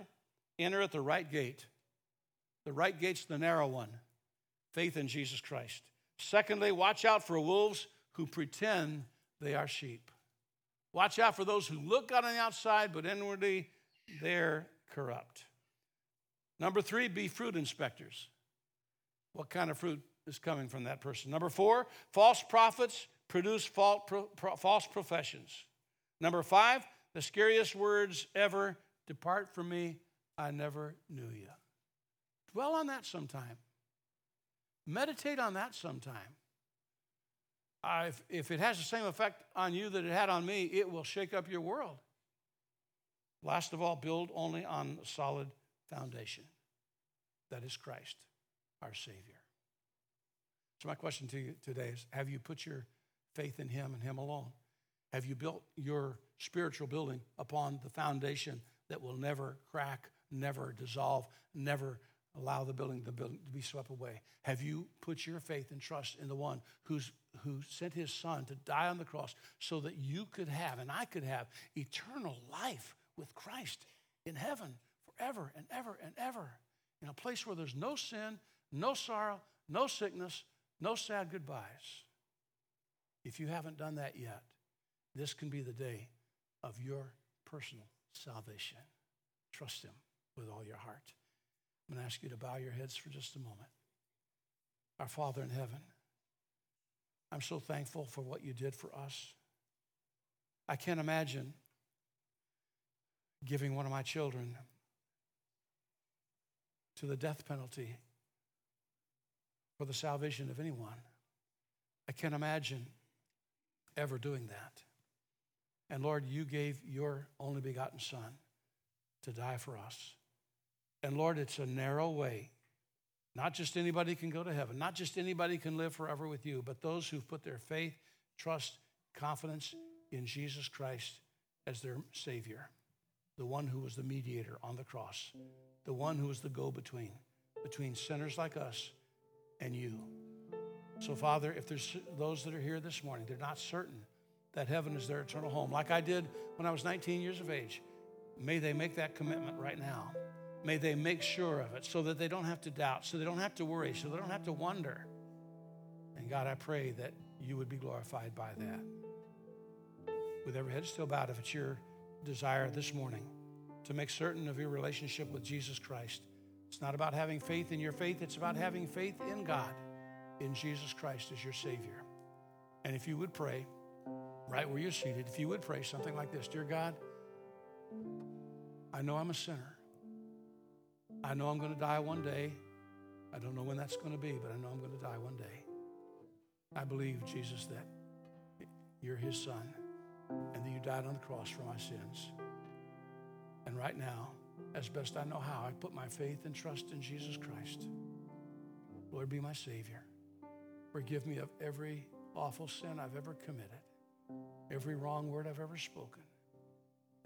enter at the right gate. The right gate's the narrow one, faith in Jesus Christ. Secondly, watch out for wolves who pretend they are sheep. Watch out for those who look good on the outside, but inwardly they're corrupt. Number 3, be fruit inspectors. What kind of fruit is coming from that person? Number 4, false prophets produce false professions. Number 5, the scariest words ever, depart from me, I never knew you. Dwell on that sometime. Meditate on that sometime. If it has the same effect on you that it had on me, it will shake up your world. Last of all, build only on a solid foundation. That is Christ, our Savior. So my question to you today is, have you put your faith in him and him alone? Have you built your spiritual building upon the foundation that will never crack, never dissolve, never allow the building to be swept away? Have you put your faith and trust in the one who sent his son to die on the cross so that you could have and I could have eternal life with Christ in heaven forever and ever and ever, in a place where there's no sin, no sorrow, no sickness, no sad goodbyes? If you haven't done that yet, this can be the day of your personal salvation. Trust him with all your heart. I'm going to ask you to bow your heads for just a moment. Our Father in heaven, I'm so thankful for what you did for us. I can't imagine giving one of my children to the death penalty for the salvation of anyone. I can't imagine ever doing that. And Lord, you gave your only begotten Son to die for us. And Lord, it's a narrow way. Not just anybody can go to heaven. Not just anybody can live forever with you, but those who've put their faith, trust, confidence in Jesus Christ as their Savior, the one who was the mediator on the cross, the one who was the go-between, between sinners like us and you. So, Father, if there's those that are here this morning, they're not certain that heaven is their eternal home, like I did when I was 19 years of age, may they make that commitment right now. May they make sure of it so that they don't have to doubt, so they don't have to worry, so they don't have to wonder. And God, I pray that you would be glorified by that. With every head still bowed, if it's your desire this morning to make certain of your relationship with Jesus Christ, it's not about having faith in your faith, it's about having faith in God, in Jesus Christ as your Savior. And if you would pray, right where you're seated, if you would pray something like this, Dear God, I know I'm a sinner. I know I'm going to die one day. I don't know when that's going to be, but I know I'm going to die one day. I believe, Jesus, that you're his son and that you died on the cross for my sins. And right now, as best I know how, I put my faith and trust in Jesus Christ. Lord, be my Savior. Forgive me of every awful sin I've ever committed, every wrong word I've ever spoken,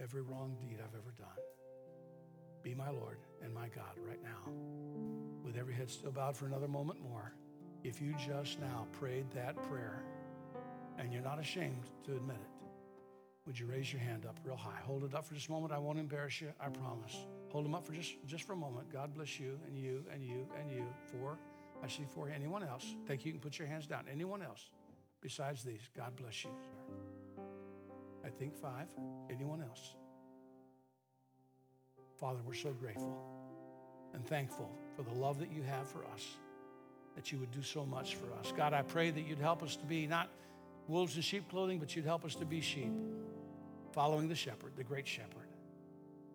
every wrong deed I've ever done. Be my Lord and my God right now. With every head still bowed for another moment more, if you just now prayed that prayer and you're not ashamed to admit it, would you raise your hand up real high? Hold it up for just a moment. I won't embarrass you. I promise. Hold them up for just for a moment. God bless you and you and you and you. Four. I see four. Anyone else? Thank you. You can put your hands down. Anyone else besides these? God bless you, sir. I think five. Anyone else? Father, we're so grateful and thankful for the love that you have for us, that you would do so much for us. God, I pray that you'd help us to be not wolves in sheep clothing, but you'd help us to be sheep, following the shepherd, the great shepherd.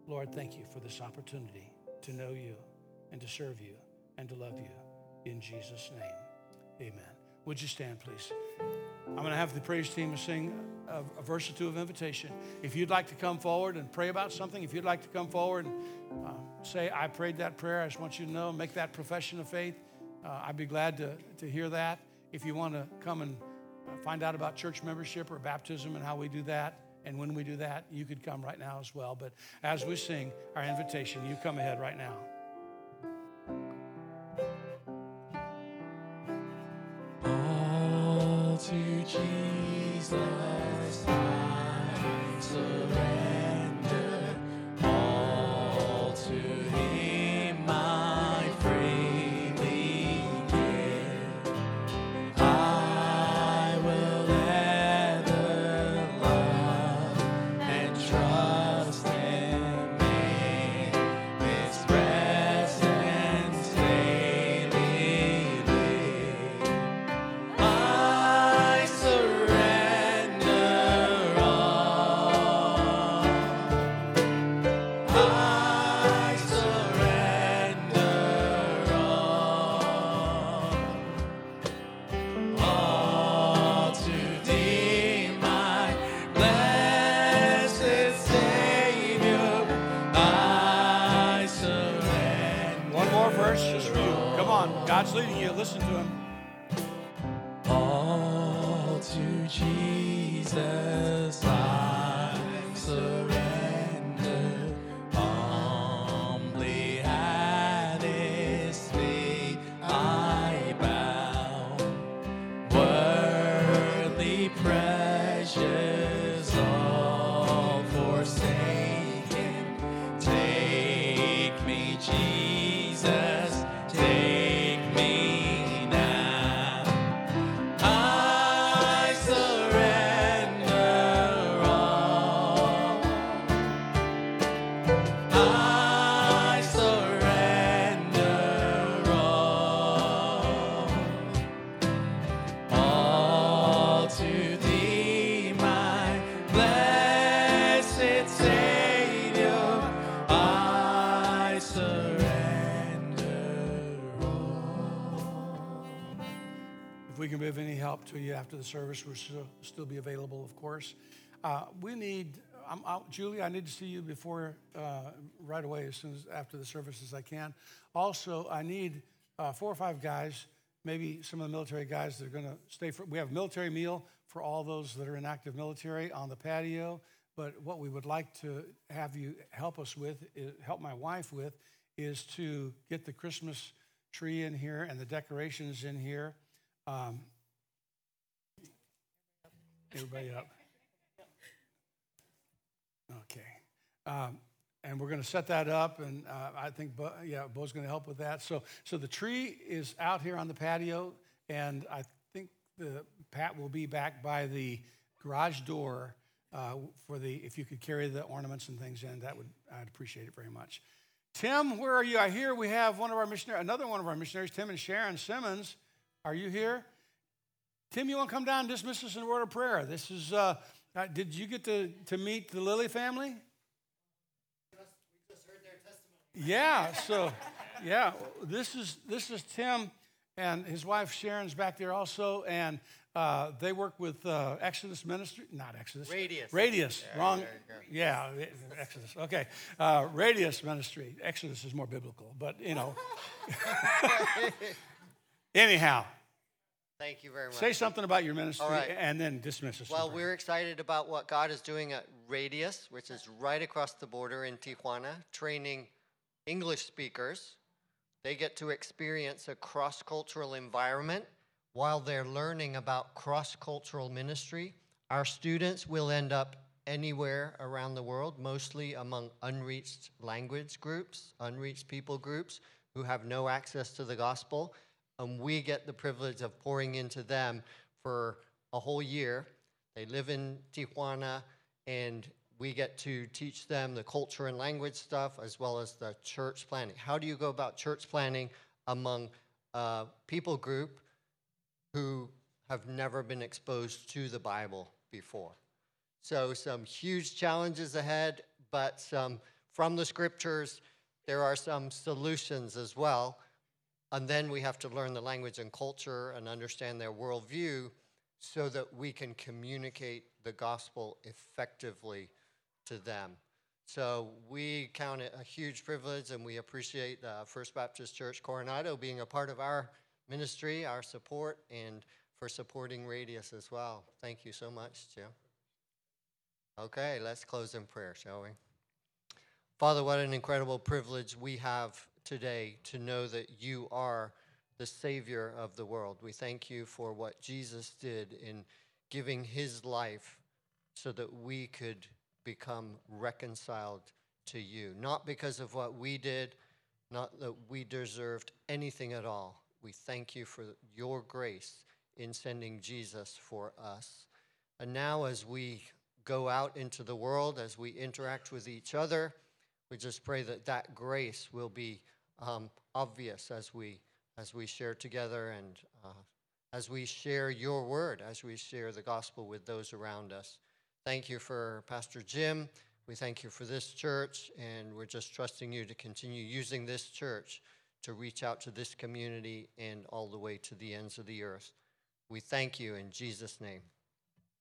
Lord, thank you for this opportunity to know you and to serve you and to love you. In Jesus' name, amen. Would you stand, please? I'm going to have the praise team sing a verse or two of invitation. If you'd like to come forward and pray about something, if you'd like to come forward and say, I prayed that prayer, I just want you to know, make that profession of faith, I'd be glad to hear that. If you want to come and find out about church membership or baptism and how we do that and when we do that, you could come right now as well. But as we sing our invitation, you come ahead right now. All to Jesus I surrender, all to him I freely give. I will ever love and trust him in his presence daily live. I surrender. God's leading you. Listen to him. All to Jesus I surrender, humbly at his feet I bow, worldly precious all forsaken, take me Jesus. Can be of any help to you after the service. We'll still be available, of course. Julie, I need to see you before right away as soon as after the service as I can. Also, I need 4 or 5 guys, maybe some of the military guys that are going to stay for. We have a military meal for all those that are in active military on the patio. But what we would like to have you help my wife with, is to get the Christmas tree in here and the decorations in here. Everybody up. Okay. And we're going to set that up, and I think, Bo's going to help with that. So the tree is out here on the patio, and I think Pat will be back by the garage door if you could carry the ornaments and things in, I'd appreciate it very much. Tim, where are you? I hear we have another one of our missionaries, Tim and Sharon Simmons. Are you here? Tim, you want to come down and dismiss us in a word of prayer? This is, did you get to meet the Lily family? We just heard their testimony. Yeah, this is Tim and his wife Sharon's back there also, and they work with Radius. There, wrong. There Exodus. Okay. Radius Ministry. Exodus is more biblical, but you know. Anyhow, thank you very much. Say something about your ministry and then dismiss us. Well, we're excited about what God is doing at Radius, which is right across the border in Tijuana, training English speakers. They get to experience a cross-cultural environment while they're learning about cross-cultural ministry. Our students will end up anywhere around the world, mostly among unreached language groups, unreached people groups who have no access to the gospel. And we get the privilege of pouring into them for a whole year. They live in Tijuana, and we get to teach them the culture and language stuff as well as the church planning. How do you go about church planning among a people group who have never been exposed to the Bible before? So some huge challenges ahead, but some from the scriptures, there are some solutions as well. And then we have to learn the language and culture and understand their worldview so that we can communicate the gospel effectively to them. So we count it a huge privilege, and we appreciate First Baptist Church Coronado being a part of our ministry, our support, and for supporting Radius as well. Thank you so much, Jim. Okay, let's close in prayer, shall we? Father, what an incredible privilege we have today to know that you are the Savior of the world. We thank you for what Jesus did in giving his life so that we could become reconciled to you. Not because of what we did, not that we deserved anything at all. We thank you for your grace in sending Jesus for us. And now as we go out into the world, as we interact with each other, we just pray that that grace will be obvious as we share together and as we share your word, as we share the gospel with those around us. Thank you for Pastor Jim. We thank you for this church, and we're just trusting you to continue using this church to reach out to this community and all the way to the ends of the earth. We thank you in Jesus' name.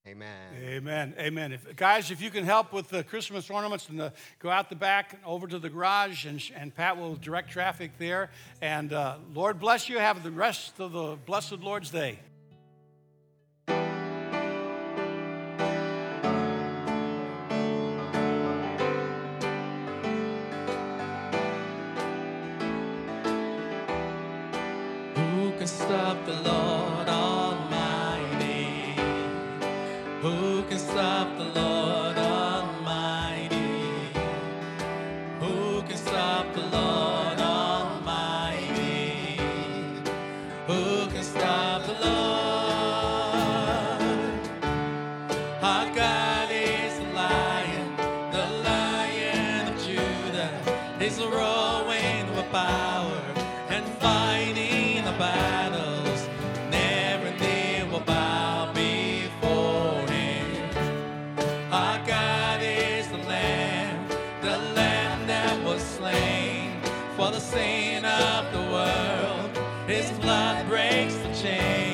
Amen. Amen. Amen. Guys, if you can help with the Christmas ornaments, and go out the back and over to the garage, and Pat will direct traffic there. And Lord bless you. Have the rest of the blessed Lord's Day. Who can stop the Lord Almighty? Who can stop the Lord Almighty? Who can stop the Lord Almighty? Who can stop the Lord? Our God is the Lion of Judah. He's roaring with power and fighting the battles, and everything will bow before him. Our God is the Lamb that was slain for the sin of the world. His blood breaks the chains.